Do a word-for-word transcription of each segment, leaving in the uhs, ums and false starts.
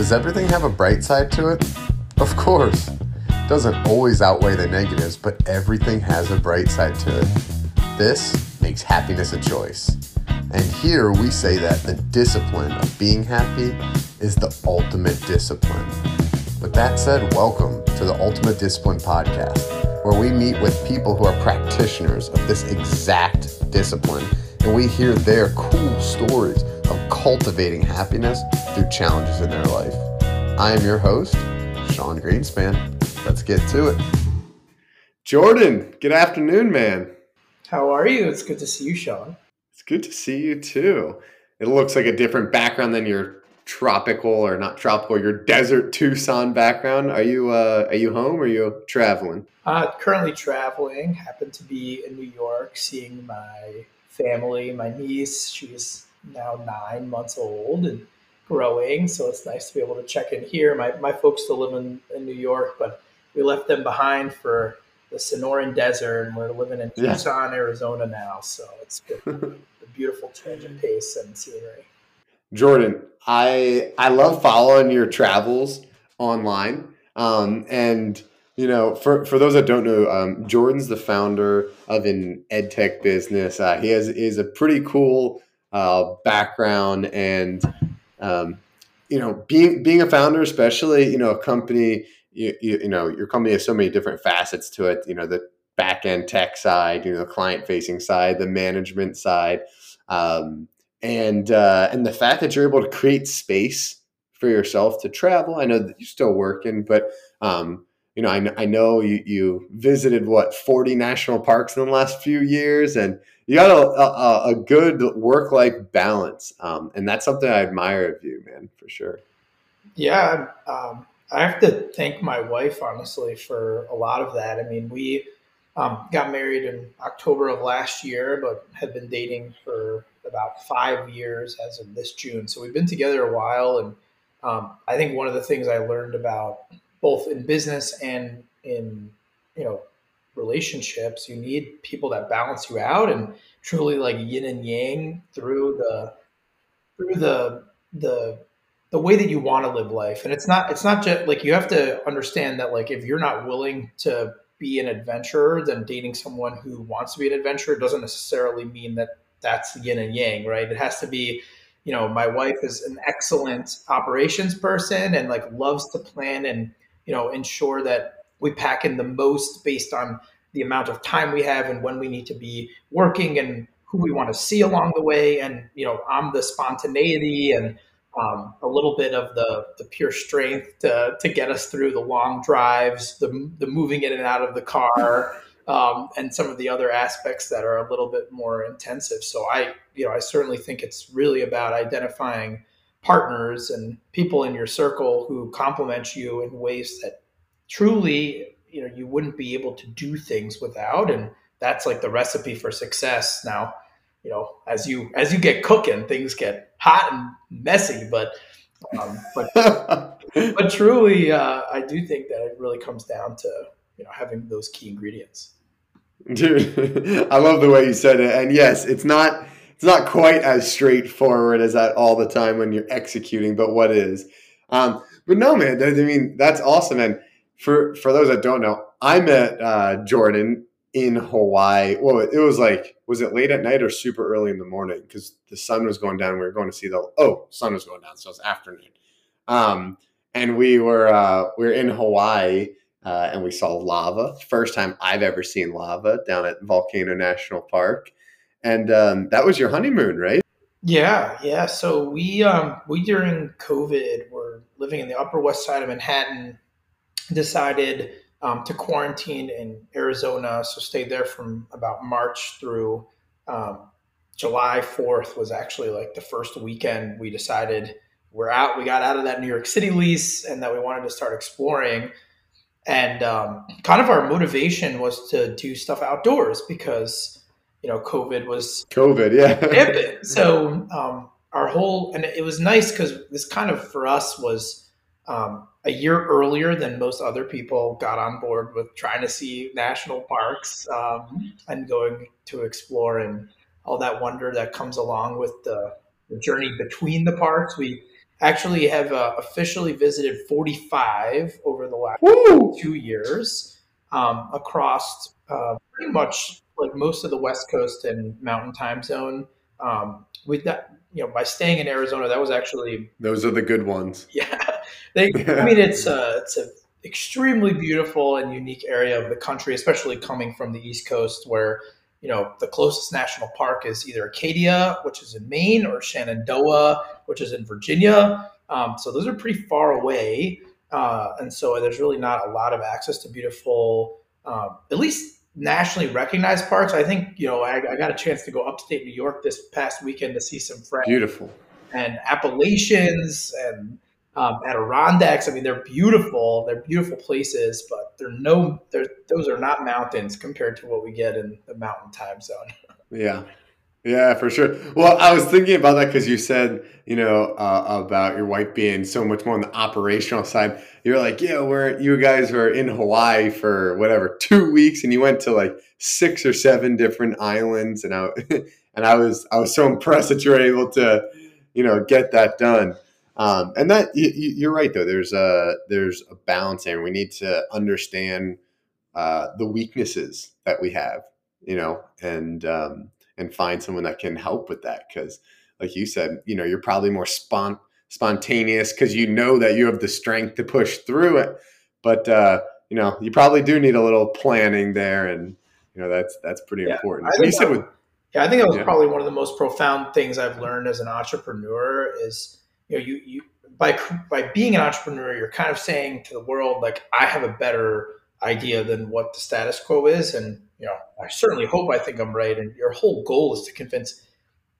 Does everything have a bright side to it? Of course. It doesn't always outweigh the negatives, but everything has a bright side to it. This makes happiness a choice. And here we say that the discipline of being happy is the ultimate discipline. With that said, welcome to the Ultimate Discipline Podcast, where we meet with people who are practitioners of this exact discipline, and we hear their cool stories of cultivating happiness through challenges in their life. I am your host, Sean Greenspan. Let's get to it. Jordan, good afternoon, man. How are you? It's good to see you, Sean. It's good to see you too. It looks like a different background than your tropical, or not tropical, your desert Tucson background. Are you uh, are you home or are you traveling? Uh, currently traveling. Happen to be in New York seeing my family, my niece. She's now nine months old and growing, so it's nice to be able to check in here. My my folks still live in, in New York, but we left them behind for the Sonoran Desert, and we're living in Tucson, yeah. Arizona now, so it's been a beautiful change of pace and scenery. Jordan, I I love following your travels online, um, and you know, for for those that don't know, um, Jordan's the founder of an ed tech business. Uh, he has is a pretty cool uh, background, and um, you know, being being a founder, especially you know, a company. You, you you know, your company has so many different facets to it, you know, the back end tech side, you know, the client facing side, the management side. Um, and uh, and the fact that you're able to create space for yourself to travel. I know that you're still working, but, um, you know, I, I know you, you visited, what, forty national parks in the last few years, and you got a, a, a good work-life balance. Um, and that's something I admire of you, man, for sure. Yeah. Um, I have to thank my wife, honestly, for a lot of that. I mean, we um, got married in October of last year, but have been dating for about five years as of this June. So we've been together a while. And um, I think one of the things I learned about both in business and in, you know, relationships, you need people that balance you out and truly like yin and yang through the, through the, the, the way that you want to live life. And it's not, it's not just like, you have to understand that, like, if you're not willing to be an adventurer, then dating someone who wants to be an adventurer doesn't necessarily mean that that's yin and yang, right? It has to be, you know, my wife is an excellent operations person and like loves to plan and, you know, ensure that we pack in the most based on the amount of time we have and when we need to be working and who we want to see along the way. And, you know, I'm the spontaneity and, Um, a little bit of the, the pure strength to, to get us through the long drives, the, the moving in and out of the car, um, and some of the other aspects that are a little bit more intensive. So I, you know, I certainly think it's really about identifying partners and people in your circle who complement you in ways that truly, you know, you wouldn't be able to do things without. And that's like the recipe for success. Now, you know, as you, as you get cooking, things get hot and messy, but, um, but, but truly, uh, I do think that it really comes down to, you know, having those key ingredients. Dude, I love the way you said it. And yes, it's not, it's not quite as straightforward as that all the time when you're executing, but what is, um, but no, man, I mean, that's awesome. And for, for those that don't know, I met, uh, Jordan in Hawaii. Well, it was like, was it late at night or super early in the morning? Because the sun was going down. We were going to see the, oh, sun was going down. So it was afternoon. Um, and we were, uh, we were in Hawaii uh, and we saw lava. First time I've ever seen lava down at Volcano National Park. And um, that was your honeymoon, right? Yeah. Yeah. So we, um, we during COVID were living in the Upper West Side of Manhattan, decided Um, to quarantine in Arizona. So stayed there from about March through um, July fourth was actually like the first weekend we decided we're out. We got out of that New York City lease and that we wanted to start exploring. And um, kind of our motivation was to do stuff outdoors because, you know, COVID was COVID. Yeah. So um, our whole, and it was nice because this kind of for us was um, a year earlier than most other people got on board with trying to see national parks um, and going to explore and all that wonder that comes along with the, the journey between the parks. We Actually have uh, officially visited forty-five over the last Woo! two years um, across uh, pretty much like most of the West Coast and Mountain Time Zone. Um, with that, you know, by staying in Arizona, that was actually those are the good ones. Yeah, they, I mean, it's a, it's an extremely beautiful and unique area of the country, especially coming from the East Coast, where you know the closest national park is either Acadia, which is in Maine, or Shenandoah, which is in Virginia. Um, so those are pretty far away, uh, and so there's really not a lot of access to beautiful, um, at least nationally recognized parks. I think, you know, I, I got a chance to go upstate New York this past weekend to see some friends. Beautiful. And Appalachians and um, Adirondacks. I mean, they're beautiful. They're beautiful places, but they're no, they're, those are not mountains compared to what we get in the mountain time zone. Yeah. Yeah, for sure. Well, I was thinking about that because you said, you know, uh, about your wife being so much more on the operational side. You're like, yeah, we're you guys were in Hawaii for whatever two weeks, and you went to like six or seven different islands, and I and I was I was so impressed that you were able to, you know, get that done. Um, and that you, you're right though. There's a there's a balance there. We need to understand uh, the weaknesses that we have, you know, and um, and find someone that can help with that. Because like you said, you know, you're probably more spont spontaneous because you know that you have the strength to push through it. But, uh, you know, you probably do need a little planning there. And, you know, that's that's pretty yeah, important. I you said with, yeah, I think that was yeah. probably one of the most profound things I've learned as an entrepreneur is, you know, you, you by, by being an entrepreneur, you're kind of saying to the world, like, I have a better idea than what the status quo is. And, you know, I certainly hope I think I'm right. And your whole goal is to convince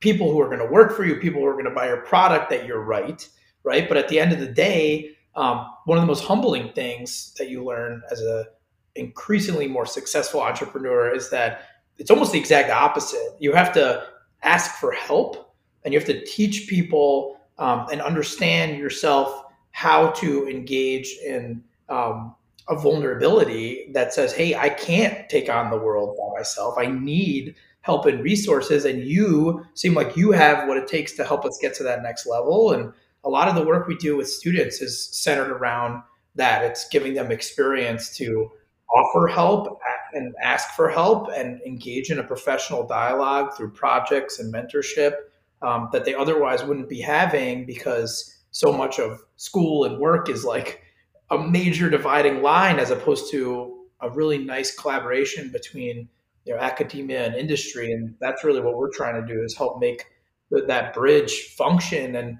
people who are going to work for you, people who are going to buy your product that you're right, right? But at the end of the day, um, one of the most humbling things that you learn as a increasingly more successful entrepreneur is that it's almost the exact opposite. You have to ask for help, and you have to teach people um, and understand yourself how to engage in um, a vulnerability that says, hey, I can't take on the world by myself. I need help and resources, and you seem like you have what it takes to help us get to that next level. And a lot of the work we do with students is centered around that. It's giving them experience to offer help and ask for help and engage in a professional dialogue through projects and mentorship um, that they otherwise wouldn't be having, because so much of school and work is like a major dividing line, as opposed to a really nice collaboration between, you know, academia and industry. And that's really what we're trying to do, is help make th that bridge function and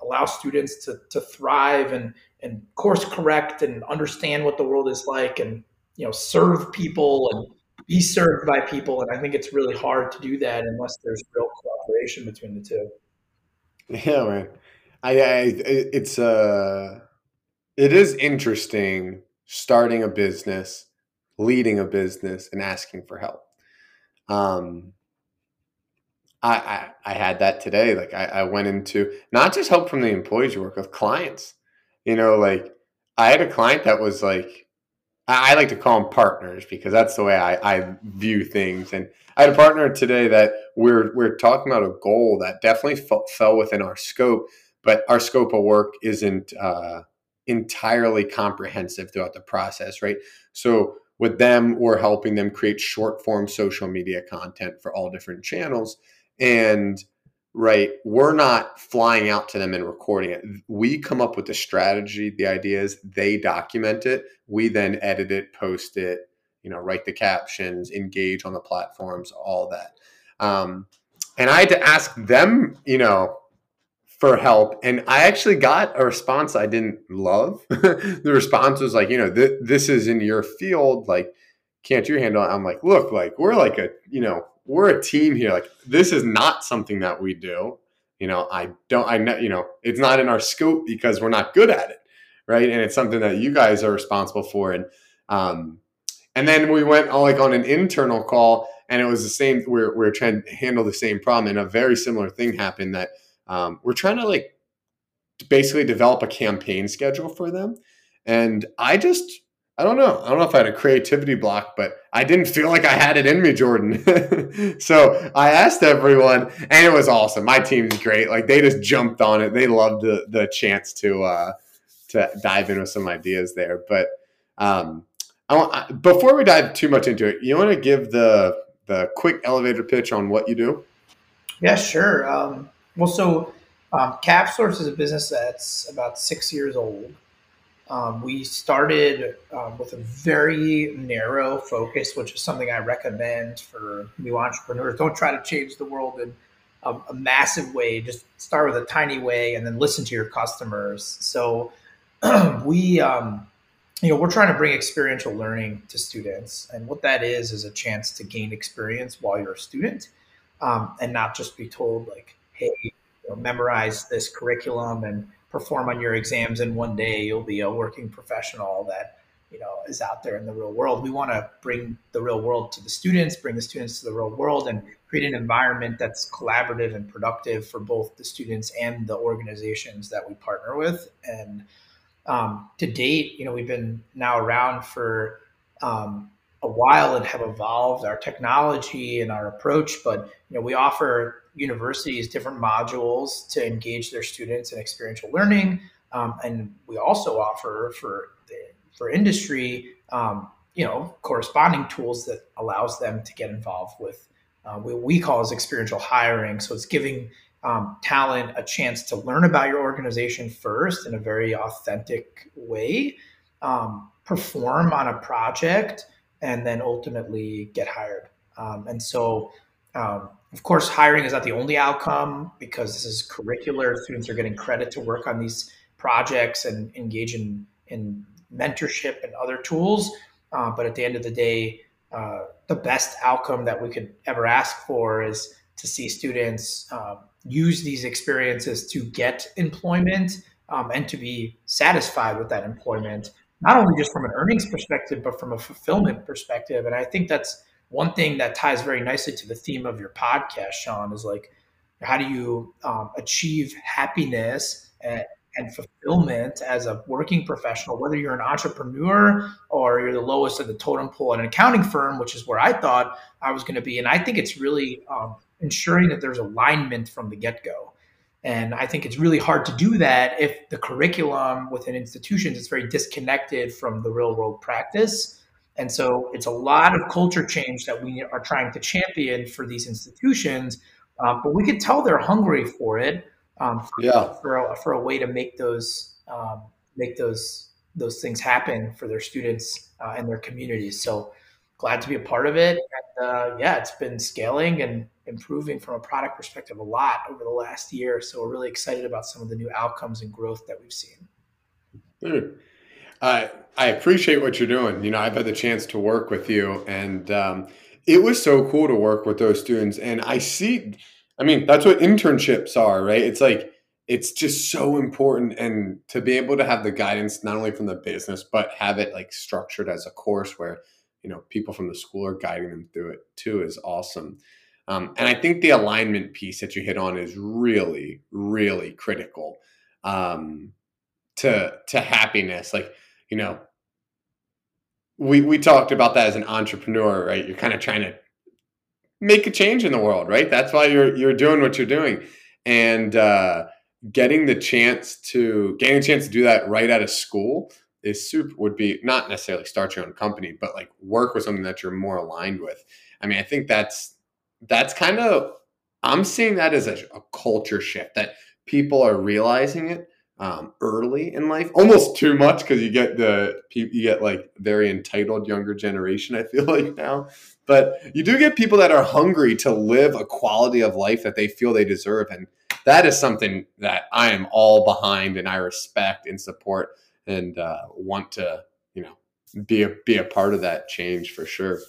allow students to to thrive and and course correct and understand what the world is like, and, you know, serve people and be served by people. And I think it's really hard to do that unless there's real cooperation between the two. Yeah, man. I, I it's uh it is interesting starting a business, leading a business, and asking for help. Um, I, I, I had that today. Like I, I went into not just help from the employees you work with, clients, you know, like I had a client that was like, I, I like to call them partners because that's the way I, I view things. And I had a partner today that we're, we're talking about a goal that definitely fell, fell within our scope, but our scope of work isn't uh, entirely comprehensive throughout the process. Right. So with them, we're helping them create short form social media content for all different channels. And right, we're not flying out to them and recording it. We come up with the strategy, the ideas, they document it. We then edit it, post it, you know, write the captions, engage on the platforms, all that. Um, and I had to ask them, you know, for help. And I actually got a response I didn't love. The response was like, you know, th this is in your field. Like, can't you handle it? I'm like, look, like we're like a, you know, we're a team here. Like this is not something that we do. You know, I don't, I know, you know, it's not in our scope because we're not good at it. Right. And it's something that you guys are responsible for. And, um, and then we went all like on an internal call, and it was the same, we're, we're trying to handle the same problem. And a very similar thing happened that, Um, we're trying to like basically develop a campaign schedule for them. And I just, I don't know. I don't know if I had a creativity block, but I didn't feel like I had it in me, Jordan. So I asked everyone, and it was awesome. My team's great. Like, they just jumped on it. They loved the the chance to uh, to dive in with some ideas there. But um, I want, I, before we dive too much into it, you want to give the the quick elevator pitch on what you do? Yeah, sure. Um, well, so um, CapSource is a business that's about six years old. Um, we started um, with a very narrow focus, which is something I recommend for new entrepreneurs. Don't try to change the world in um, a massive way. Just start with a tiny way and then listen to your customers. So we, um, you know, we're trying to bring experiential learning to students. And what that is, is a chance to gain experience while you're a student um, and not just be told like, hey, you know, memorize this curriculum and perform on your exams, and one day you'll be a working professional that, you know, is out there in the real world. We want to bring the real world to the students, bring the students to the real world, and create an environment that's collaborative and productive for both the students and the organizations that we partner with. And um, to date, you know, we've been now around for um, a while and have evolved our technology and our approach. But, you know, we offer universities different modules to engage their students in experiential learning, um, and we also offer for the, for industry, um, you know, corresponding tools that allows them to get involved with uh, what we call as experiential hiring. So it's giving um, talent a chance to learn about your organization first in a very authentic way, um, perform on a project, and then ultimately get hired. Um, and so. Um, Of course, hiring is not the only outcome because this is curricular. Students are getting credit to work on these projects and engage in, in mentorship and other tools. Uh, but at the end of the day, uh, the best outcome that we could ever ask for is to see students uh, use these experiences to get employment um, and to be satisfied with that employment, not only just from an earnings perspective, but from a fulfillment perspective. And I think that's one thing that ties very nicely to the theme of your podcast, Sean, is like, how do you um, achieve happiness and, and fulfillment as a working professional, whether you're an entrepreneur or you're the lowest of the totem pole at an accounting firm, which is where I thought I was going to be. And I think it's really um, ensuring that there's alignment from the get-go. And I think it's really hard to do that if the curriculum within institutions is very disconnected from the real-world practice. And so it's a lot of culture change that we are trying to champion for these institutions, um, but we can tell they're hungry for it, um, for, yeah. for, a, for a way to make those um, make those those things happen for their students uh, and their communities. So glad to be a part of it. And, uh, yeah, it's been scaling and improving from a product perspective a lot over the last year. So we're really excited about some of the new outcomes and growth that we've seen. Mm. Uh, I appreciate what you're doing. You know, I've had the chance to work with you, and um, it was so cool to work with those students. And I see, I mean, that's what internships are, right? It's like, it's just so important. And to be able to have the guidance, not only from the business, but have it like structured as a course where, you know, people from the school are guiding them through it too is awesome. Um, and I think the alignment piece that you hit on is really, really critical um, to, to happiness. Like, you know, we we talked about that as an entrepreneur, right? You're kind of trying to make a change in the world, right? That's why you're you're doing what you're doing, and uh, getting the chance to getting a chance to do that right out of school is super. Would be not necessarily start your own company, but like work with something that you're more aligned with. I mean, I think that's that's kind of I'm seeing that as a, a culture shift that people are realizing it. Um, early in life, almost too much, because you get the you get like very entitled younger generation, I feel like now. But you do get people that are hungry to live a quality of life that they feel they deserve, and that is something that I am all behind, and I respect and support, and uh, want to you know be a be a part of that change for sure.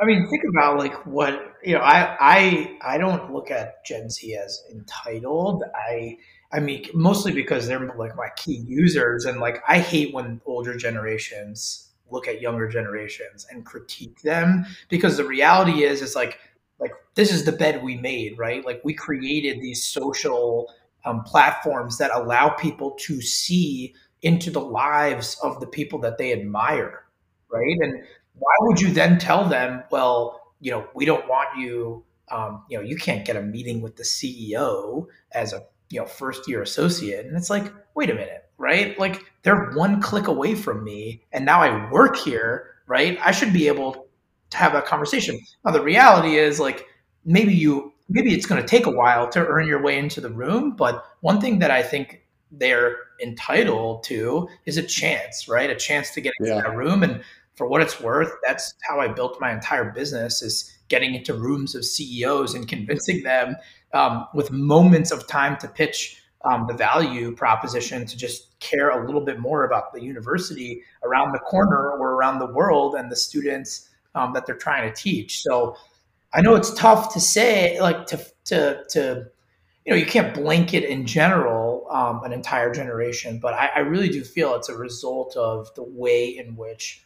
I mean, think about like what you know. I I I don't look at Gen Z as entitled. I. I mean, mostly because they're like my key users, and like I hate when older generations look at younger generations and critique them, because the reality is, is like, like this is the bed we made, right? Like we created these social um, platforms that allow people to see into the lives of the people that they admire, right? And why would you then tell them, well, you know, we don't want you, um, you know, you can't get a meeting with the C E O as a, you know, first year associate. And it's like, wait a minute, right? Like they're one click away from me and now I work here, right? I should be able to have that conversation. Now, the reality is like, maybe you, maybe it's going to take a while to earn your way into the room. But one thing that I think they're entitled to is a chance, right? A chance to get into yeah. that room. And for what it's worth, that's how I built my entire business, is getting into rooms of C E Os and convincing them um, with moments of time to pitch um, the value proposition, to just care a little bit more about the university around the corner or around the world and the students um, that they're trying to teach. So I know it's tough to say, like to, to, to, you know, you can't blanket in general um, an entire generation, but I, I really do feel it's a result of the way in which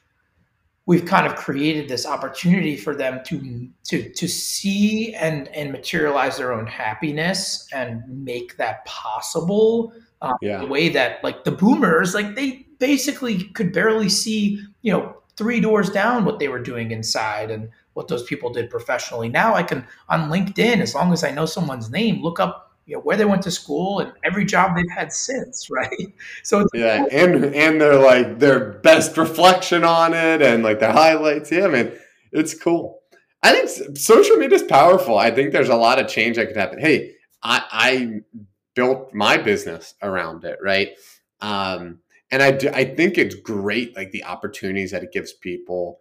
we've kind of created this opportunity for them to, to, to see and, and materialize their own happiness and make that possible um, yeah. the way that like the boomers, like they basically could barely see, you know, three doors down what they were doing inside and what those people did professionally. Now I can, on LinkedIn, as long as I know someone's name, look up, you know, where they went to school and every job they've had since, right? So it's yeah, cool. and and they're like their best reflection on it and like their highlights. Yeah, man, it's cool. I think social media is powerful. I think there's a lot of change that could happen. Hey, I, I built my business around it, right? Um, And I, do, I think it's great, like the opportunities that it gives people.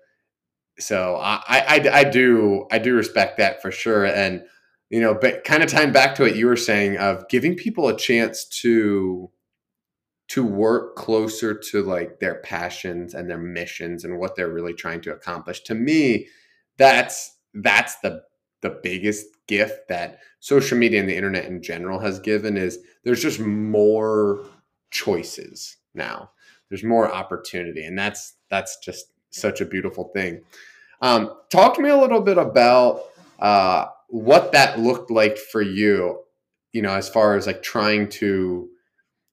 So I, I, I do I do respect that for sure. And, you know, but kind of tying back to what you were saying of giving people a chance to to work closer to like their passions and their missions and what they're really trying to accomplish. To me, that's that's the the biggest gift that social media and the internet in general has given, is there's just more choices. Now there's more opportunity, and that's that's just such a beautiful thing. Um, talk to me a little bit about uh, what that looked like for you, you know, as far as like trying to,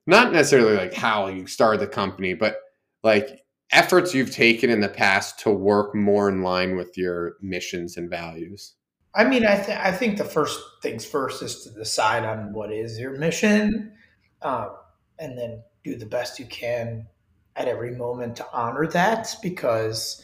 not necessarily like how you started the company, but like efforts you've taken in the past to work more in line with your missions and values. I mean, I, th- I think the first things first is to decide on what is your mission, um, and then do the best you can at every moment to honor that, because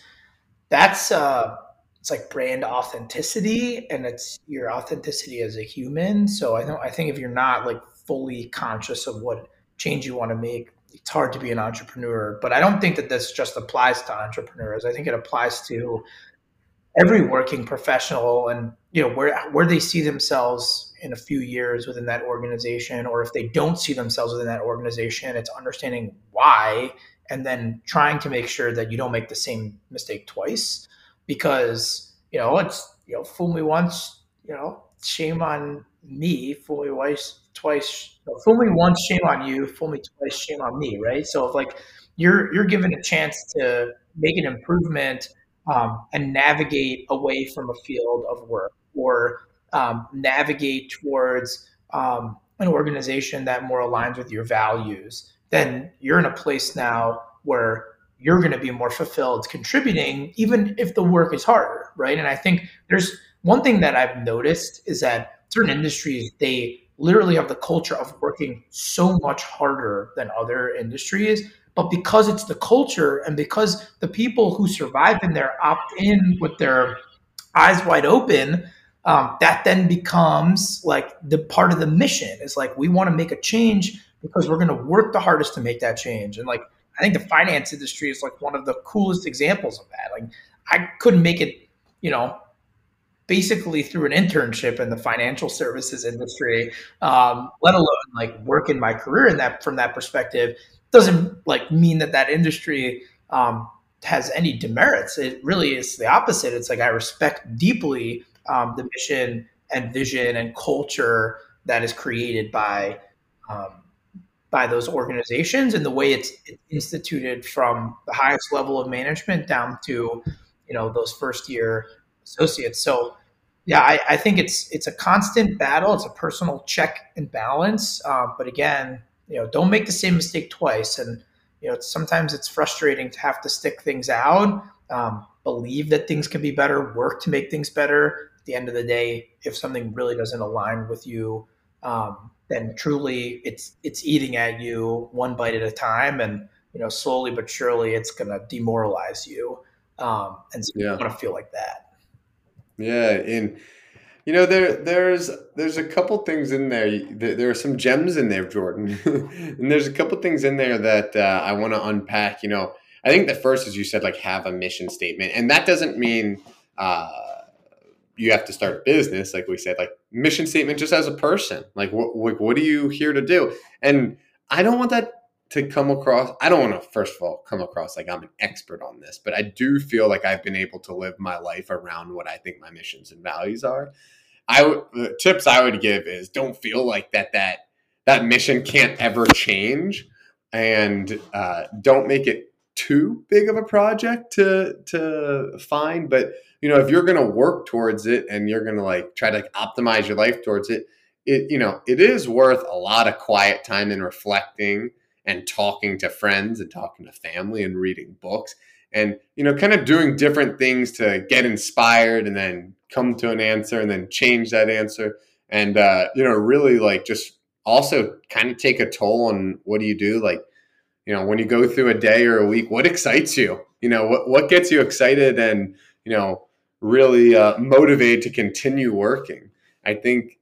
that's uh, it's like brand authenticity, and it's your authenticity as a human. So I don't, I think if you're not like fully conscious of what change you want to make, it's hard to be an entrepreneur. But I don't think that this just applies to entrepreneurs. I think it applies to every working professional, and you know where where they see themselves in a few years within that organization, or if they don't see themselves within that organization, it's understanding why, and then trying to make sure that you don't make the same mistake twice. Because you know it's you know fool me once, you know shame on me. Fool me twice, twice. No, fool me once, shame on you. Fool me twice, shame on me. Right. So if like you're you're given a chance to make an improvement. Um, and navigate away from a field of work, or um, navigate towards um, an organization that more aligns with your values, then you're in a place now where you're going to be more fulfilled contributing, even if the work is harder, right? And I think there's one thing that I've noticed is that certain industries, they literally have the culture of working so much harder than other industries. But because it's the culture, and because the people who survive in there opt in with their eyes wide open, um, that then becomes like the part of the mission. It's like, we want to make a change because we're going to work the hardest to make that change. And like, I think the finance industry is like one of the coolest examples of that. Like, I couldn't make it, you know, basically through an internship in the financial services industry, um, let alone like work in my career in that from that perspective. Doesn't like mean that that industry um, has any demerits. It really is the opposite. It's like I respect deeply um, the mission and vision and culture that is created by um, by those organizations, and the way it's, it's instituted from the highest level of management down to you know those first year associates. So yeah, I, I think it's it's a constant battle. It's a personal check and balance. Um, but again. You know, don't make the same mistake twice. And you know, it's, sometimes it's frustrating to have to stick things out, um, believe that things can be better, work to make things better. At the end of the day, if something really doesn't align with you, um, then truly it's, it's eating at you one bite at a time. And, you know, slowly but surely it's going to demoralize you. Um, and so yeah. you want to feel like that. Yeah. And, you know, there, there's, there's a couple things in there. There, there are some gems in there, Jordan. And there's a couple things in there that uh, I want to unpack. You know, I think the first is you said, like, have a mission statement. And that doesn't mean uh, you have to start a business. Like we said, like, mission statement just as a person, like what, what, what are you here to do? And I don't want that to come across. I don't want to, first of all, come across like I'm an expert on this, but I do feel like I've been able to live my life around what I think my missions and values are. I w- the tips I would give is don't feel like that, that, that mission can't ever change, and uh, don't make it too big of a project to, to find. But, you know, if you're going to work towards it and you're going to like try to like optimize your life towards it, it, you know, it is worth a lot of quiet time and reflecting, and talking to friends and talking to family and reading books and, you know, kind of doing different things to get inspired and then come to an answer and then change that answer. And, uh, you know, really like just also kind of take a toll on what do you do? Like, you know, when you go through a day or a week, what excites you? You know, what, what gets you excited and, you know, really uh, motivated to continue working? I think,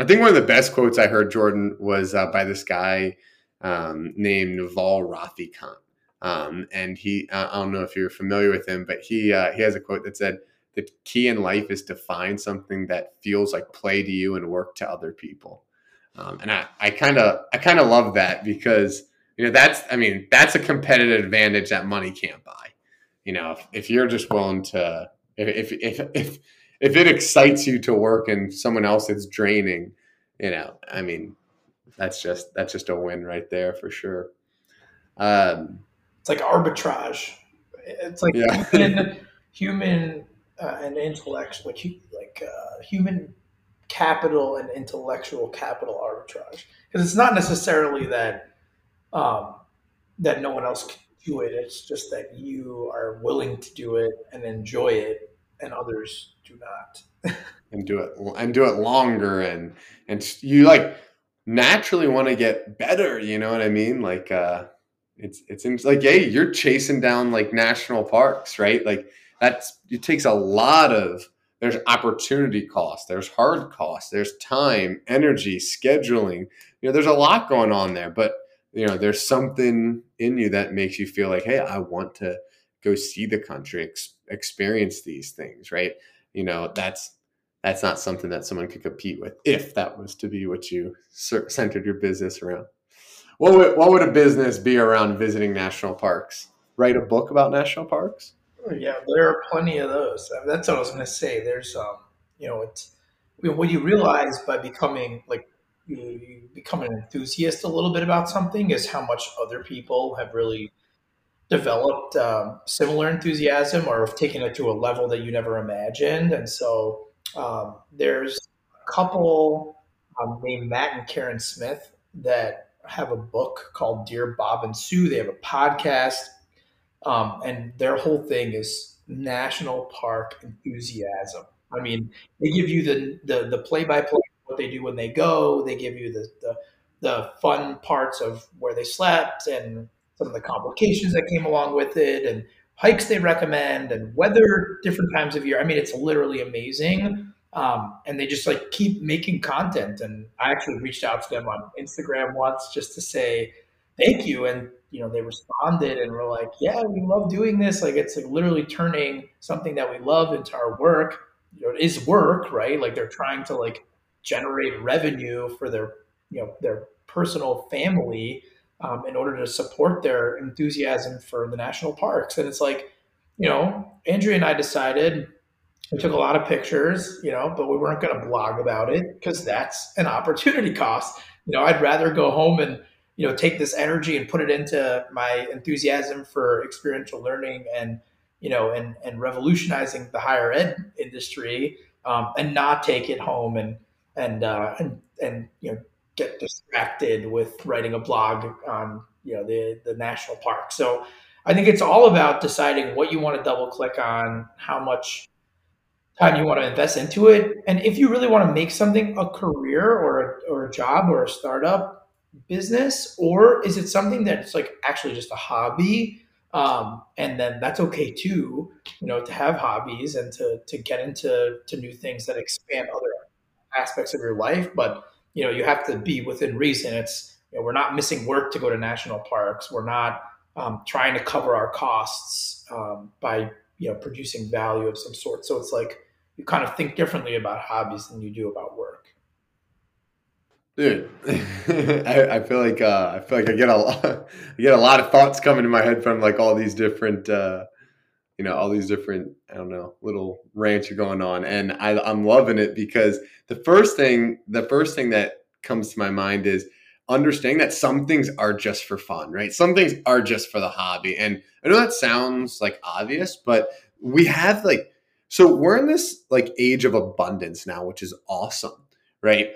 I think one of the best quotes I heard, Jordan, was uh, by this guy, um, named Naval Ravikant. Um, and he, uh, I don't know if you're familiar with him, but he, uh, he has a quote that said, the key in life is to find something that feels like play to you and work to other people. Um, and I, I kind of, I kind of love that because, you know, that's, I mean, that's a competitive advantage that money can't buy. You know, if, if you're just willing to, if, if, if, if, if it excites you to work and someone else is draining, you know, I mean, That's just that's just a win right there for sure. Um, it's like arbitrage. It's like yeah. human, human uh, and intellectual, like like uh, human capital and intellectual capital arbitrage. Because it's not necessarily that um, that no one else can do it. It's just that you are willing to do it and enjoy it, and others do not. and do it and do it longer, and and you like. naturally want to get better, you know what I mean? Like, uh, it's, it seems like, hey, you're chasing down like national parks, right? Like that's, it takes a lot of, there's opportunity cost, there's hard cost, there's time, energy, scheduling, you know, there's a lot going on there, but you know, there's something in you that makes you feel like, hey, I want to go see the country, ex- experience these things, right? You know, that's, that's not something that someone could compete with if that was to be what you centered your business around. What would, what would a business be around visiting national parks? Write a book about national parks? Yeah, there are plenty of those. That's what I was going to say. There's, um, you know, it's I mean, what you realize by becoming like you, you become an enthusiast a little bit about something is how much other people have really developed um, similar enthusiasm or have taken it to a level that you never imagined. And so Um, there's a couple um, named Matt and Karen Smith that have a book called Dear Bob and Sue. They have a podcast, um, and their whole thing is national park enthusiasm. I mean, they give you the the, the play-by-play of what they do when they go. They give you the, the the fun parts of where they slept and some of the complications that came along with it, and hikes they recommend and weather different times of year. I mean, it's literally amazing. Um, and they just like keep making content. And I actually reached out to them on Instagram once just to say, thank you. And, you know, they responded and were like, yeah, we love doing this. Like it's like literally turning something that we love into our work. You know, it is work, right? Like they're trying to like generate revenue for their, you know, their personal family Um, in order to support their enthusiasm for the national parks. And it's like, you know, Andrea and I decided we took a lot of pictures, you know, but we weren't going to blog about it because that's an opportunity cost. You know, I'd rather go home and, you know, take this energy and put it into my enthusiasm for experiential learning and, you know, and, and revolutionizing the higher ed industry um, and not take it home and, and, uh, and, and, you know, get distracted with writing a blog on, you know, the, the national park. So I think it's all about deciding what you want to double click on, how much time you want to invest into it. And if you really want to make something a career or a, or a job or a startup business, or is it something that's like actually just a hobby? Um, and then that's okay too, you know, to have hobbies and to, to get into to new things that expand other aspects of your life. But, you know, you have to be within reason. It's, you know, we're not missing work to go to national parks. We're not um, trying to cover our costs um, by, you know, producing value of some sort. So it's like, you kind of think differently about hobbies than you do about work. Dude, I, I feel like uh, I feel like I get a lot, I get a lot of thoughts coming to my head from like all these different, uh, you know, all these different, I don't know, little rants are going on, and I, I'm loving it because the first thing, the first thing that comes to my mind is understanding that some things are just for fun, right? Some things are just for the hobby, and I know that sounds like obvious, but we have like. So we're in this like age of abundance now, which is awesome, right?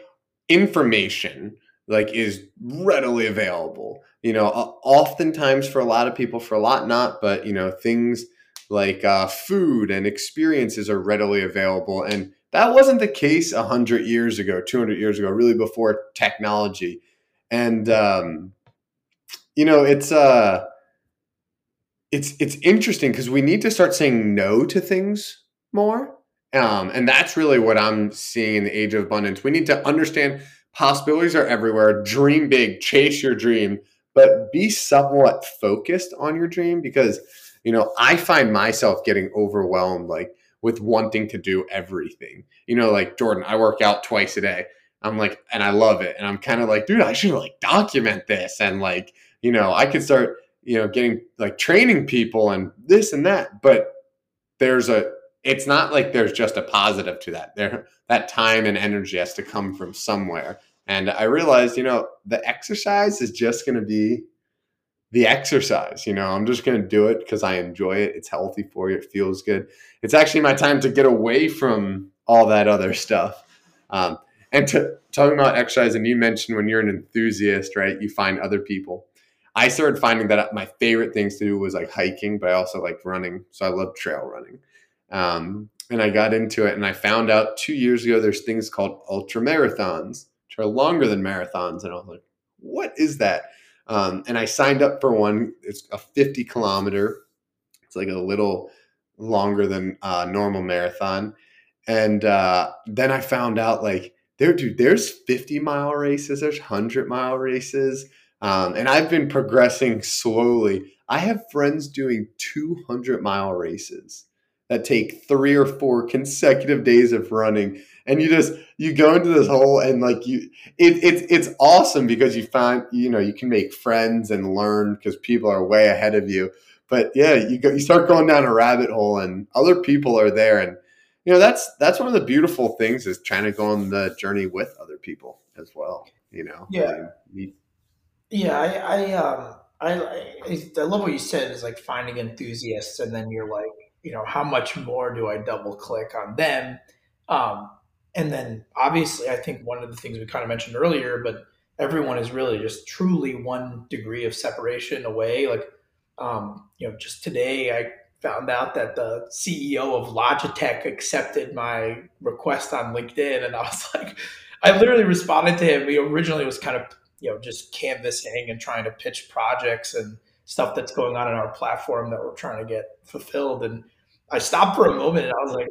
Information like is readily available, you know, oftentimes for a lot of people, for a lot not, but you know, things like uh, food and experiences are readily available. And that wasn't the case a hundred years ago, two hundred years ago, really before technology. And, um, you know, it's, uh, it's, it's interesting because we need to start saying no to things more. Um, and that's really what I'm seeing in the age of abundance. We need to understand possibilities are everywhere. Dream big, chase your dream, but be somewhat focused on your dream because, you know, I find myself getting overwhelmed, like with wanting to do everything, you know, like Jordan, I work out twice a day. I'm like, and I love it. And I'm kind of like, dude, I should like document this. And like, you know, I could start, you know, getting like training people and this and that, but there's a, it's not like there's just a positive to that. There, that time and energy has to come from somewhere. And I realized, you know, the exercise is just going to be the exercise. You know, I'm just going to do it because I enjoy it. It's healthy for you. It feels good. It's actually my time to get away from all that other stuff. Um, and to, talking about exercise, and you mentioned when you're an enthusiast, right, you find other people. I started finding that my favorite things to do was like hiking, but I also like running. So I love trail running. Um, and I got into it and I found out two years ago, there's things called ultra marathons, which are longer than marathons. And I was like, what is that? Um, and I signed up for one. It's a fifty kilometer. It's like a little longer than a uh, normal marathon. And, uh, then I found out like there, dude, there's fifty mile races, there's one hundred mile races. Um, and I've been progressing slowly. I have friends doing two hundred mile races that take three or four consecutive days of running. And you just, you go into this hole and like you, it, it, it's awesome because you find, you know, you can make friends and learn because people are way ahead of you. But yeah, you go, you start going down a rabbit hole and other people are there. And, you know, that's, that's one of the beautiful things is trying to go on the journey with other people as well, you know? Yeah. Like, yeah. I, I, um, I, I love what you said is like finding enthusiasts and then you're like, you know, how much more do I double click on them? Um, and then obviously, I think one of the things we kind of mentioned earlier, but everyone is really just truly one degree of separation away. Like, um, you know, just today I found out that the C E O of Logitech accepted my request on LinkedIn. And I was like, I literally responded to him. We originally was kind of, you know, just canvassing and trying to pitch projects and stuff that's going on in our platform that we're trying to get fulfilled. And I stopped for a moment and I was like,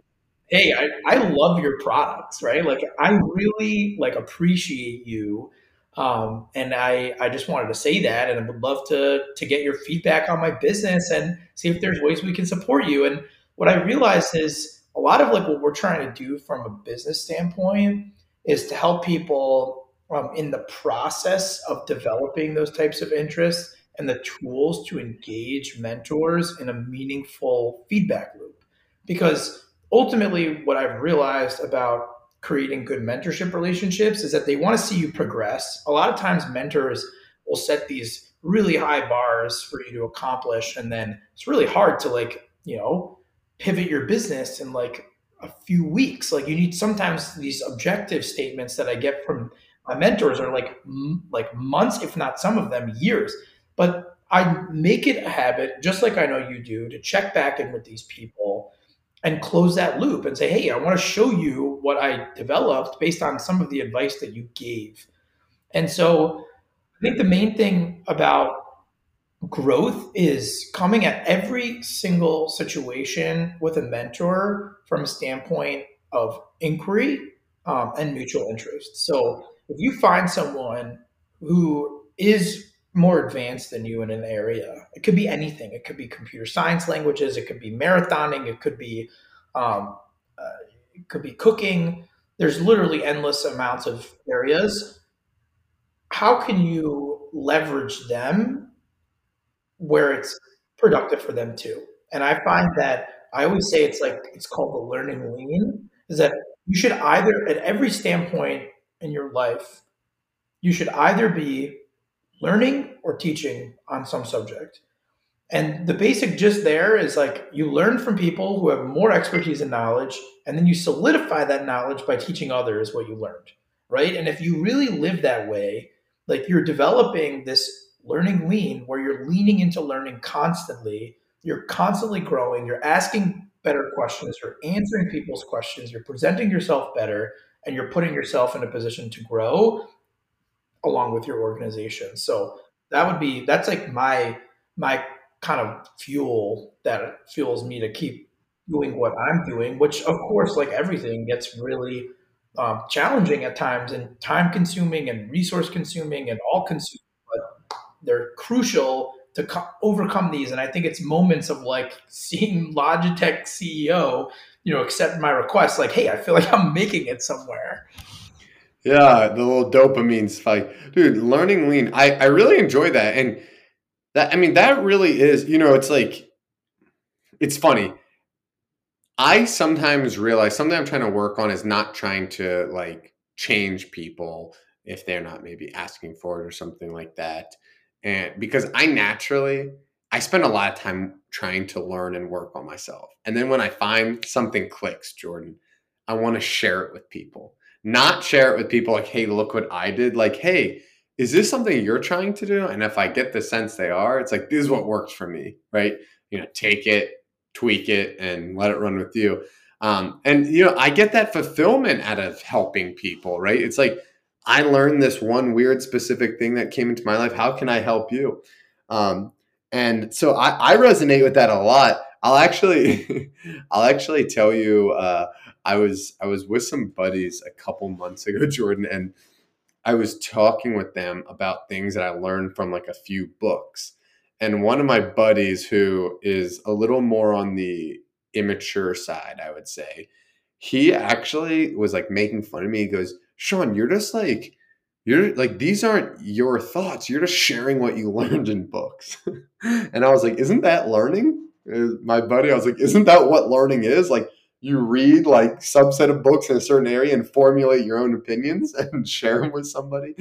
hey, I, I love your products, right? Like I really like appreciate you. Um, and I, I just wanted to say that, and I would love to, to get your feedback on my business and see if there's ways we can support you. And what I realized is a lot of like what we're trying to do from a business standpoint is to help people um, in the process of developing those types of interests and the tools to engage mentors in a meaningful feedback loop. Because ultimately what I've realized about creating good mentorship relationships is that they want to see you progress. A lot of times mentors will set these really high bars for you to accomplish. And then it's really hard to like, you know, pivot your business in like a few weeks. Like you need sometimes these objective statements that I get from my mentors are like like months, if not some of them years. But I make it a habit, just like I know you do, to check back in with these people and close that loop and say, hey, I want to show you what I developed based on some of the advice that you gave. And so I think the main thing about growth is coming at every single situation with a mentor from a standpoint of inquiry um, and mutual interest. So if you find someone who is more advanced than you in an area, it could be anything. It could be computer science languages. It could be marathoning. It could be, um, uh, it could be cooking. There's literally endless amounts of areas. How can you leverage them where it's productive for them too? And I find that I always say it's like, it's called the learning lean, is that you should either, at every standpoint in your life, you should either be learning or teaching on some subject. And the basic gist there is like, you learn from people who have more expertise and knowledge, and then you solidify that knowledge by teaching others what you learned, right? And if you really live that way, like you're developing this learning lean where you're leaning into learning constantly, you're constantly growing, you're asking better questions, you're answering people's questions, you're presenting yourself better, and you're putting yourself in a position to grow along with your organization. So that would be, that's like my, my kind of fuel that fuels me to keep doing what I'm doing, which of course, like everything, gets really um, challenging at times and time consuming and resource consuming and all consuming, but they're crucial to co- overcome these. And I think it's moments of like seeing Logitech C E O, you know, accept my request, like, hey, I feel like I'm making it somewhere. Yeah, the little dopamine spike. Dude, learning lean. I, I really enjoy that. And that, I mean, that really is, you know, it's like, it's funny. I sometimes realize something I'm trying to work on is not trying to like change people if they're not maybe asking for it or something like that. And because I naturally, I spend a lot of time trying to learn and work on myself. And then when I find something clicks, Jordan, I want to share it with people. Not share it with people like, hey, look what I did. Like, hey, is this something you're trying to do? And if I get the sense they are, it's like, this is what works for me, right? You know, take it, tweak it, and let it run with you. Um, and, you know, I get that fulfillment out of helping people, right? It's like, I learned this one weird specific thing that came into my life. How can I help you? Um, and so I, I resonate with that a lot. I'll actually, I'll actually tell you, uh, I was, I was with some buddies a couple months ago, Jordan, and I was talking with them about things that I learned from like a few books. And one of my buddies, who is a little more on the immature side, I would say, he actually was like making fun of me. He goes, Sean, you're just like, you're like, these aren't your thoughts. You're just sharing what you learned in books. And I was like, isn't that learning? My buddy, I was like, isn't that what learning is? Like, you read like subset of books in a certain area and formulate your own opinions and share them with somebody.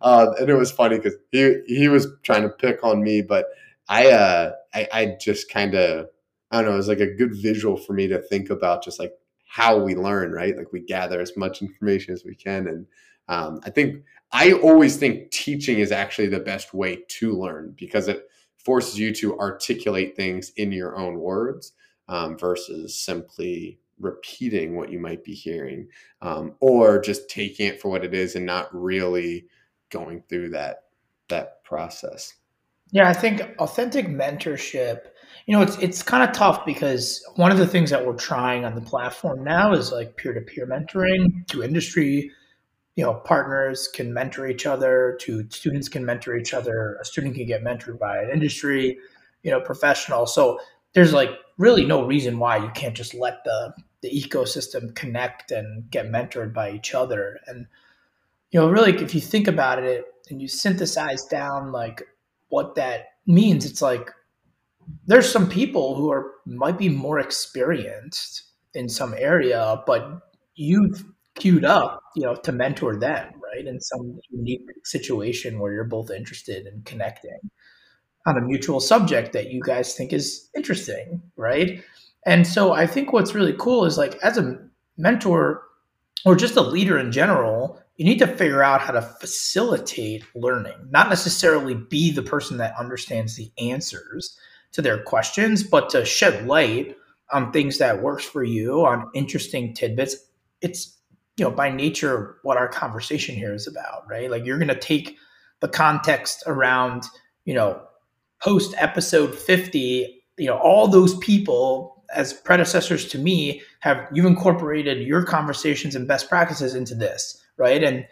Uh, and it was funny because he, he was trying to pick on me, but I, uh, I, I just kind of, I don't know, it was like a good visual for me to think about just like how we learn, right? Like we gather as much information as we can. And um, I think, I always think teaching is actually the best way to learn because it forces you to articulate things in your own words. Um, versus simply repeating what you might be hearing um, or just taking it for what it is and not really going through that that process. Yeah, I think authentic mentorship, you know, it's it's kind of tough because one of the things that we're trying on the platform now is like peer-to-peer mentoring to industry. You know, partners can mentor each other, to students can mentor each other, a student can get mentored by an industry, you know, professional. So there's like really no reason why you can't just let the, the ecosystem connect and get mentored by each other. And, you know, really, if you think about it and you synthesize down like what that means, it's like there's some people who are might be more experienced in some area, but you've queued up, you know, to mentor them, right? In some unique situation where you're both interested in connecting on a mutual subject that you guys think is interesting, right? And so I think what's really cool is like as a mentor or just a leader in general, you need to figure out how to facilitate learning, not necessarily be the person that understands the answers to their questions, but to shed light on things that works for you, on interesting tidbits. It's, you know, by nature, what our conversation here is about, right? Like, you're going to take the context around, you know, post episode fifty, you know, all those people as predecessors to me have, you've incorporated your conversations and best practices into this. Right. And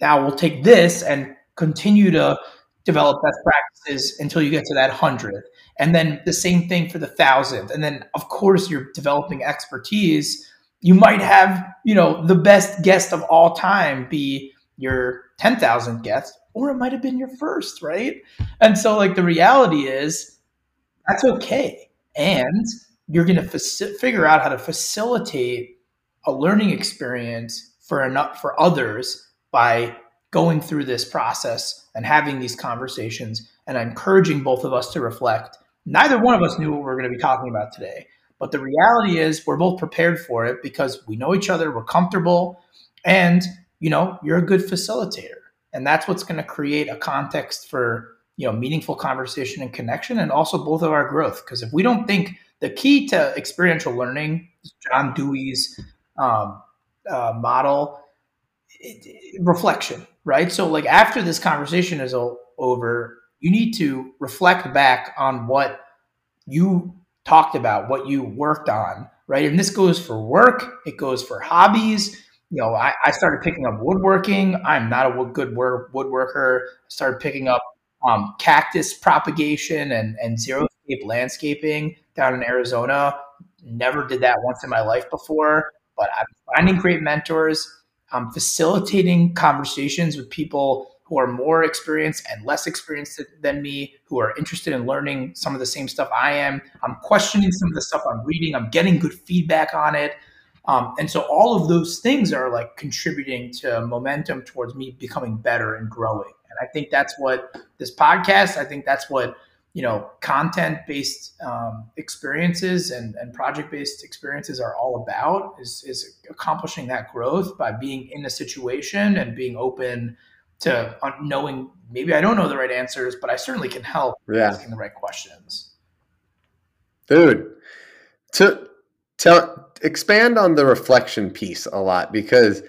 now we'll take this and continue to develop best practices until you get to that hundredth. And then the same thing for the thousandth. And then, of course, you're developing expertise. You might have, you know, the best guest of all time be your ten thousandth guest, or it might have been your first. Right. And so, like, the reality is that's OK. And you're going to faci- figure out how to facilitate a learning experience for enough for others by going through this process and having these conversations and encouraging both of us to reflect. Neither one of us knew what we were going to be talking about today, but the reality is we're both prepared for it because we know each other, we're comfortable, and, you know, you're a good facilitator. And that's what's going to create a context for, you know, meaningful conversation and connection, and also both of our growth. Because if we don't think the key to experiential learning is John Dewey's, um, Uh, model it, it, reflection, right? So, like, after this conversation is o- over, you need to reflect back on what you talked about, what you worked on, right? And this goes for work. It goes for hobbies. You know, I, I started picking up woodworking. I'm not a wood, good work, woodworker. I started picking up um, cactus propagation and, and xeriscape landscaping down in Arizona. Never did that once in my life before. But I'm finding great mentors. I'm facilitating conversations with people who are more experienced and less experienced than me, who are interested in learning some of the same stuff I am. I'm questioning some of the stuff I'm reading. I'm getting good feedback on it. Um, and so all of those things are, like, contributing to momentum towards me becoming better and growing. And I think that's what this podcast, I think that's what, you know, content-based um, experiences and, and project-based experiences are all about, is, is accomplishing that growth by being in a situation and being open to knowing, maybe I don't know the right answers, but I certainly can help yeah. asking the right questions. Dude, to tell, expand on the reflection piece a lot, because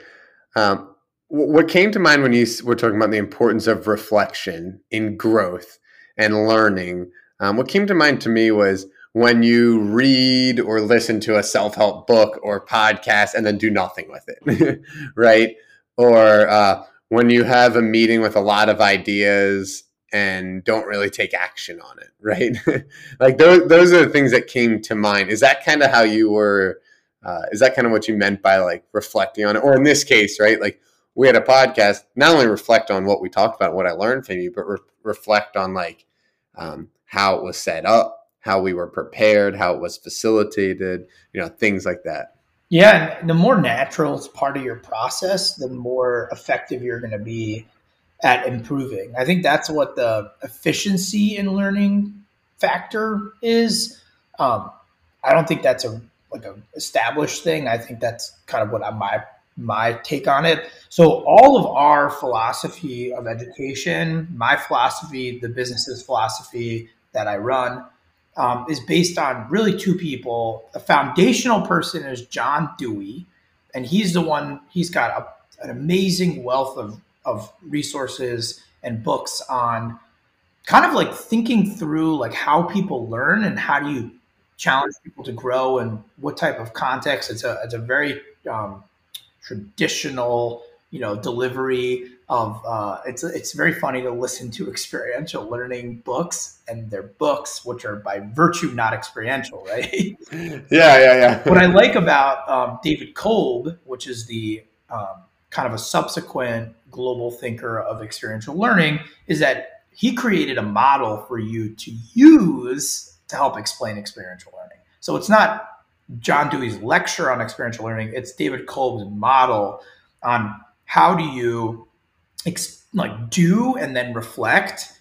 um, what came to mind when you were talking about the importance of reflection in growth and learning, um, what came to mind to me was when you read or listen to a self-help book or podcast and then do nothing with it, right? Or uh, when you have a meeting with a lot of ideas and don't really take action on it, right? Like, those, those are the things that came to mind. Is that kind of how you were, uh, is that kind of what you meant by, like, reflecting on it? Or in this case, right? Like, we had a podcast, not only reflect on what we talked about, what I learned from you, but re- reflect on, like, um, how it was set up, how we were prepared, how it was facilitated, you know, things like that. Yeah. And the more natural it's part of your process, the more effective you're going to be at improving. I think that's what the efficiency in learning factor is. Um, I don't think that's a, like, a established thing. I think that's kind of what I my my take on it. So all of our philosophy of education, my philosophy, the business's philosophy that I run, um, is based on really two people. The foundational person is John Dewey, and he's the one, he's got a, an amazing wealth of, of resources and books on kind of, like, thinking through, like, how people learn and how do you challenge people to grow and what type of context. It's a, it's a very, um, traditional, you know, delivery of, uh, it's, it's very funny to listen to experiential learning books and their books, which are by virtue not experiential, right? yeah, yeah, yeah. What I like about um, David Kolb, which is the um, kind of a subsequent global thinker of experiential learning, is that he created a model for you to use to help explain experiential learning. So it's not John Dewey's lecture on experiential learning, it's David Kolb's model on how do you ex- like do and then reflect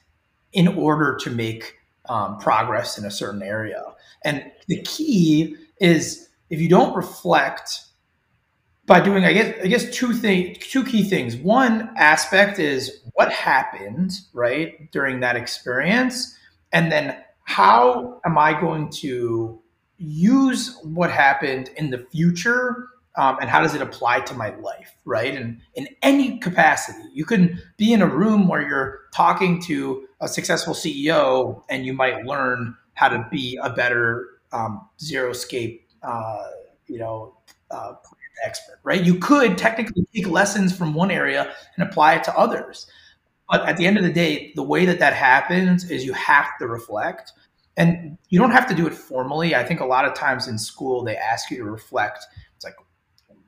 in order to make um, progress in a certain area. And the key is, if you don't reflect by doing, I guess, I guess two things, two key things. One aspect is what happened, right, during that experience, and then how am I going to use what happened in the future, um, and how does it apply to my life, right? And in any capacity, you can be in a room where you're talking to a successful C E O, and you might learn how to be a better um, zero-scape, uh, you know, uh, expert, right? You could technically take lessons from one area and apply it to others. But at the end of the day, the way that that happens is you have to reflect, and you don't have to do it formally. I think a lot of times in school, they ask you to reflect. It's like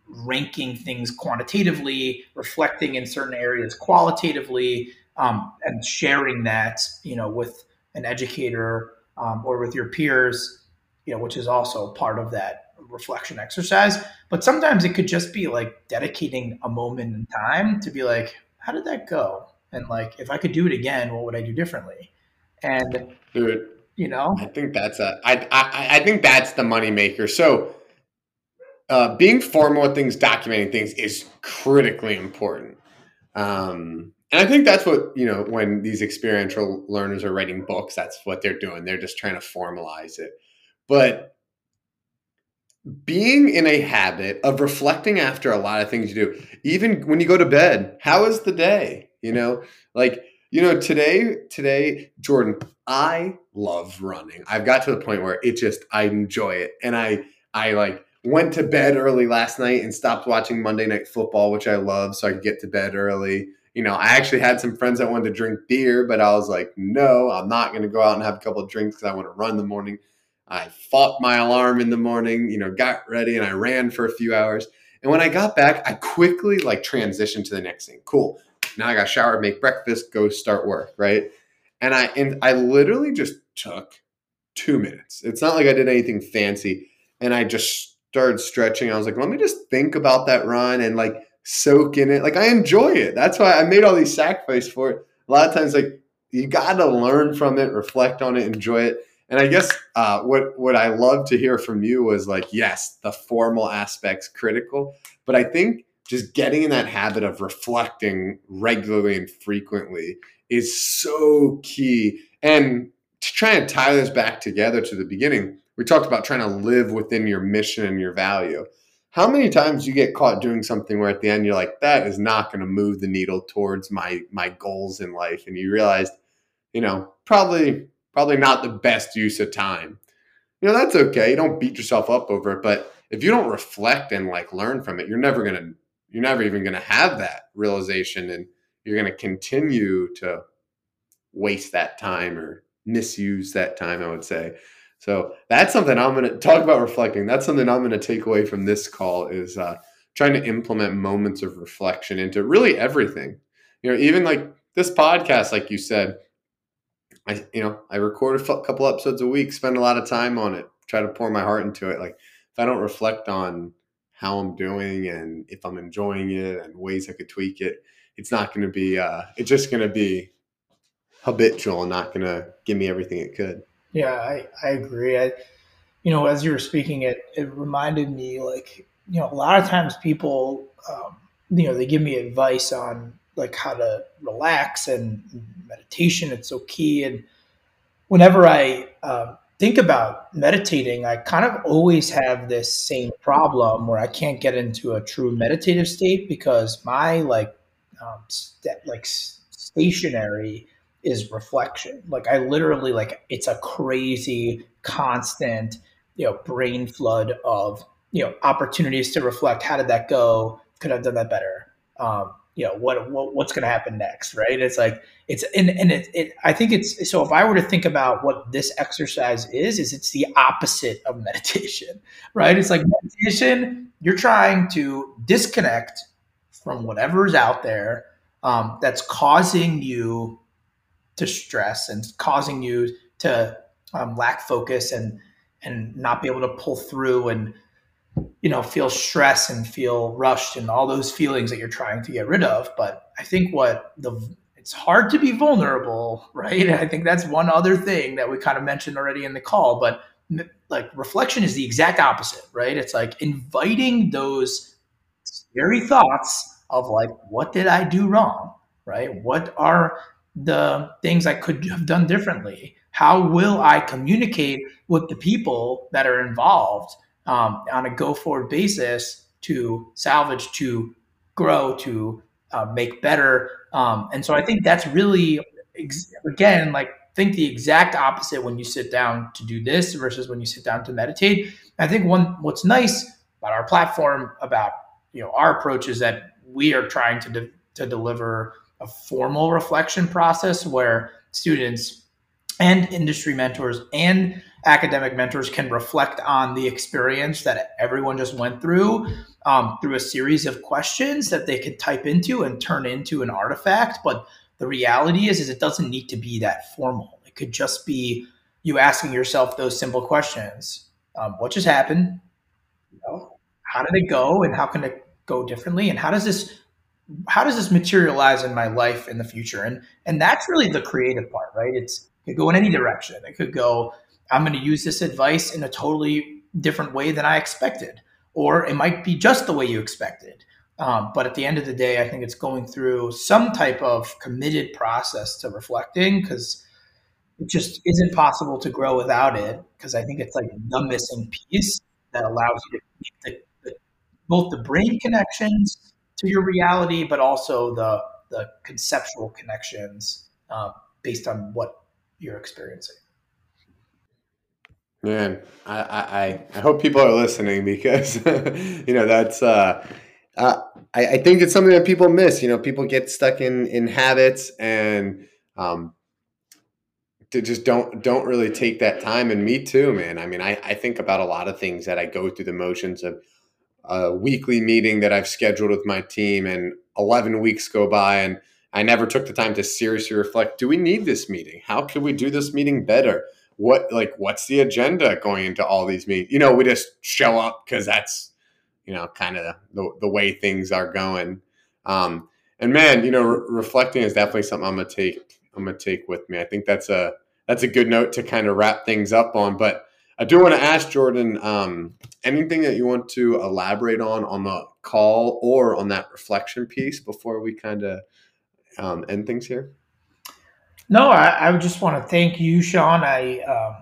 ranking things quantitatively, reflecting in certain areas qualitatively, um, and sharing that, you know, with an educator um, or with your peers, you know, which is also part of that reflection exercise. But sometimes it could just be like dedicating a moment in time to be like, how did that go? And like, if I could do it again, what would I do differently? And dude, you know, I think that's a, I, I, I think that's the moneymaker. So uh, being formal with things, documenting things is critically important. Um, and I think that's what, you know, when these experiential learners are writing books, that's what they're doing. They're just trying to formalize it. But being in a habit of reflecting after a lot of things you do, even when you go to bed, how was the day? You know, like, you know, today, today, Jordan, I love running. I've got to the point where it just, I enjoy it. And I, I like went to bed early last night and stopped watching Monday Night Football, which I love, so I could get to bed early. You know, I actually had some friends that wanted to drink beer, but I was like, no, I'm not going to go out and have a couple of drinks because I want to run in the morning. I fought my alarm in the morning, you know, got ready, and I ran for a few hours. And when I got back, I quickly like transitioned to the next thing. Cool. Now I got to shower, make breakfast, go start work, right? And I and I literally just took two minutes. It's not like I did anything fancy. And I just started stretching. I was like, let me just think about that run and like soak in it. Like I enjoy it. That's why I made all these sacrifices for it. A lot of times, like you got to learn from it, reflect on it, enjoy it. And I guess uh, what what I love to hear from you was like, yes, the formal aspect's critical, but I think just getting in that habit of reflecting regularly and frequently is so key. And to try and tie this back together to the beginning, we talked about trying to live within your mission and your value. How many times do you get caught doing something where at the end you're like, that is not going to move the needle towards my my goals in life, and you realized, you know, probably. Probably not the best use of time. You know, that's okay. You don't beat yourself up over it. But if you don't reflect and like learn from it, you're never going to, you're never even going to have that realization. And you're going to continue to waste that time or misuse that time, I would say. So that's something I'm going to talk about reflecting. That's something I'm going to take away from this call is uh, trying to implement moments of reflection into really everything. You know, even like this podcast, like you said, I, you know, I record a couple episodes a week, spend a lot of time on it, try to pour my heart into it. Like if I don't reflect on how I'm doing and if I'm enjoying it and ways I could tweak it, it's not going to be, uh, it's just going to be habitual and not going to give me everything it could. Yeah, I, I agree. I, you know, as you were speaking, it, it reminded me like, you know, a lot of times people, um, you know, they give me advice on like how to relax and meditation, it's so key. And whenever I uh, think about meditating, I kind of always have this same problem where I can't get into a true meditative state because my like um, st- like stationary is reflection. Like I literally like, it's a crazy constant, you know, brain flood of, you know, opportunities to reflect. How did that go? Could I have done that better? Um, you know, what, what what's going to happen next, right? It's like, it's, and, and it, it, I think it's, so if I were to think about what this exercise is, is it's the opposite of meditation, right? It's like meditation, you're trying to disconnect from whatever's out there um, that's causing you to stress and causing you to um, lack focus and, and not be able to pull through and, you know, feel stress and feel rushed and all those feelings that you're trying to get rid of. But I think what the, it's hard to be vulnerable, right? I think that's one other thing that we kind of mentioned already in the call, but like reflection is the exact opposite, right? It's like inviting those scary thoughts of like, what did I do wrong, right? What are the things I could have done differently? How will I communicate with the people that are involved um, on a go-forward basis to salvage, to grow, to uh, make better? Um, and so I think that's really, again, like think the exact opposite when you sit down to do this versus when you sit down to meditate. I think one what's nice about our platform, about you know our approach, is that we are trying to de- to deliver a formal reflection process where students and industry mentors and academic mentors can reflect on the experience that everyone just went through um, through a series of questions that they can type into and turn into an artifact. But the reality is, is it doesn't need to be that formal. It could just be you asking yourself those simple questions. Um, what just happened? You know, how did it go, and how can it go differently? And how does this how does this materialize in my life in the future? And and that's really the creative part, right? It's it could go in any direction. It could go, I'm going to use this advice in a totally different way than I expected. Or it might be just the way you expected. Um, but at the end of the day, I think it's going through some type of committed process to reflecting, because it just isn't possible to grow without it, because I think it's like the missing piece that allows you to keep the, the, both the brain connections to your reality, but also the the conceptual connections uh, based on what you're experiencing. Man, I, I, I hope people are listening, because, you know, that's... Uh, Uh, I, I think it's something that people miss. You know, people get stuck in, in habits and um, they just don't don't really take that time. And me too, man. I mean, I, I think about a lot of things that I go through the motions of a weekly meeting that I've scheduled with my team, and eleven weeks go by and I never took the time to seriously reflect. Do we need this meeting? How can we do this meeting better? What like what's the agenda going into all these meetings? You know, we just show up because that's, you know, kind of the, the way things are going. Um, and man, you know, re- reflecting is definitely something I'm going to take, I'm going to take with me. I think that's a, that's a good note to kind of wrap things up on. But I do want to ask Jordan, um, anything that you want to elaborate on, on the call or on that reflection piece before we kind of um, end things here? No, I, I just want to thank you, Sean. I, um,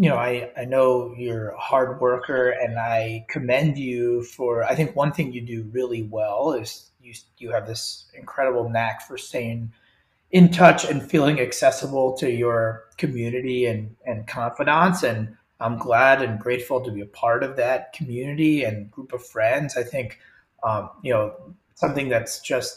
You know, I, I know you're a hard worker, and I commend you for, I think one thing you do really well is you you have this incredible knack for staying in touch and feeling accessible to your community and, and confidants. And I'm glad and grateful to be a part of that community and group of friends. I think, um, you know, something that's just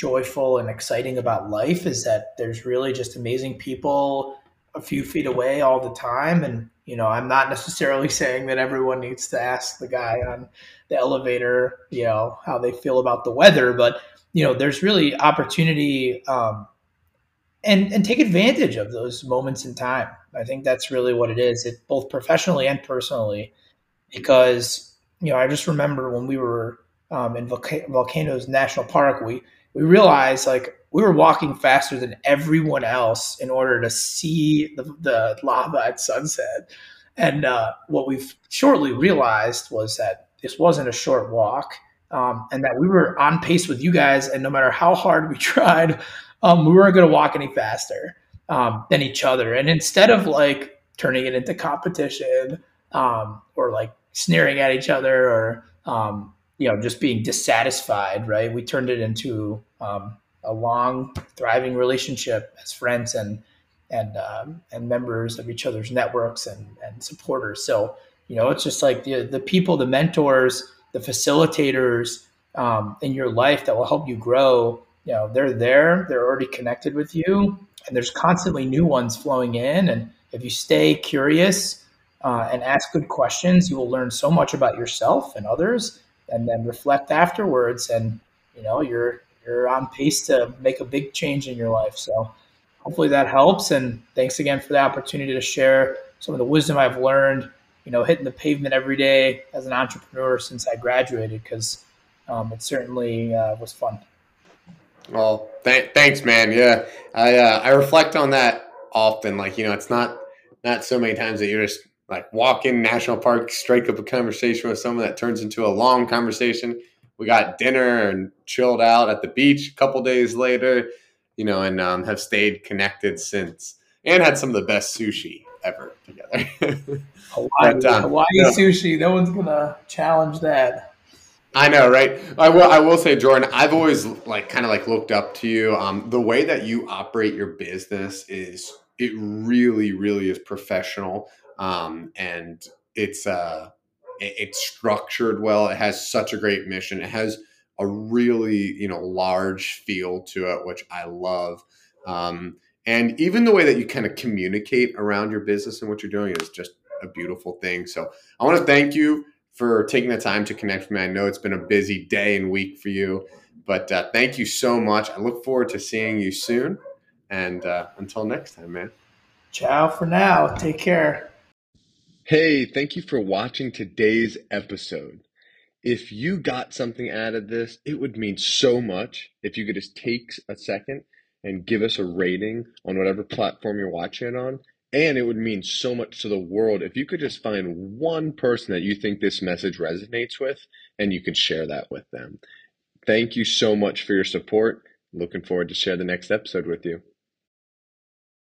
joyful and exciting about life is that there's really just amazing people a few feet away all the time. And, you know, I'm not necessarily saying that everyone needs to ask the guy on the elevator, you know, how they feel about the weather, but, you know, there's really opportunity, um, and, and take advantage of those moments in time. I think that's really what it is, it, both professionally and personally, because, you know, I just remember when we were um, in Volca- Volcano National Park, we, we realized like, we were walking faster than everyone else in order to see the, the lava at sunset. And uh, what we've shortly realized was that this wasn't a short walk, um, and that we were on pace with you guys. And no matter how hard we tried, um, we weren't going to walk any faster um, than each other. And instead of like turning it into competition um, or like sneering at each other or, um, you know, just being dissatisfied, right? We turned it into, um, a long, thriving relationship as friends and and um, and members of each other's networks and, and supporters. So, you know, it's just like the the people, the mentors, the facilitators um, in your life that will help you grow. You know, they're there, they're already connected with you, and there's constantly new ones flowing in. And if you stay curious uh, and ask good questions, you will learn so much about yourself and others, and then reflect afterwards. And, you know, you're you're on pace to make a big change in your life. So hopefully that helps. And thanks again for the opportunity to share some of the wisdom I've learned, you know, hitting the pavement every day as an entrepreneur since I graduated, because um, it certainly uh, was fun. Well, th- thanks, man. Yeah. I, uh, I reflect on that often. Like, you know, it's not, not so many times that you're just like walk in National Park, strike up a conversation with someone that turns into a long conversation. we got dinner and chilled out at the beach a couple days later, you know, and um, have stayed connected since, and had some of the best sushi ever together. Hawaii, but, um, Hawaii no. sushi, no one's gonna challenge that. I know, right? I will. I will say, Jordan, I've always like kind of like looked up to you. Um, the way that you operate your business is it really, really is professional, um, and it's uh, it, it's structured well. It has such a great mission. It has a really you know large feel to it, which I love. Um, and even the way that you kind of communicate around your business and what you're doing is just a beautiful thing. So I want to thank you for taking the time to connect with me. I know it's been a busy day and week for you, but uh, thank you so much. I look forward to seeing you soon. And uh, until next time, man. Ciao for now. Take care. Hey, thank you for watching today's episode. If you got something out of this, it would mean so much if you could just take a second and give us a rating on whatever platform you're watching it on. And it would mean so much to the world if you could just find one person that you think this message resonates with, and you could share that with them. Thank you so much for your support. Looking forward to share the next episode with you.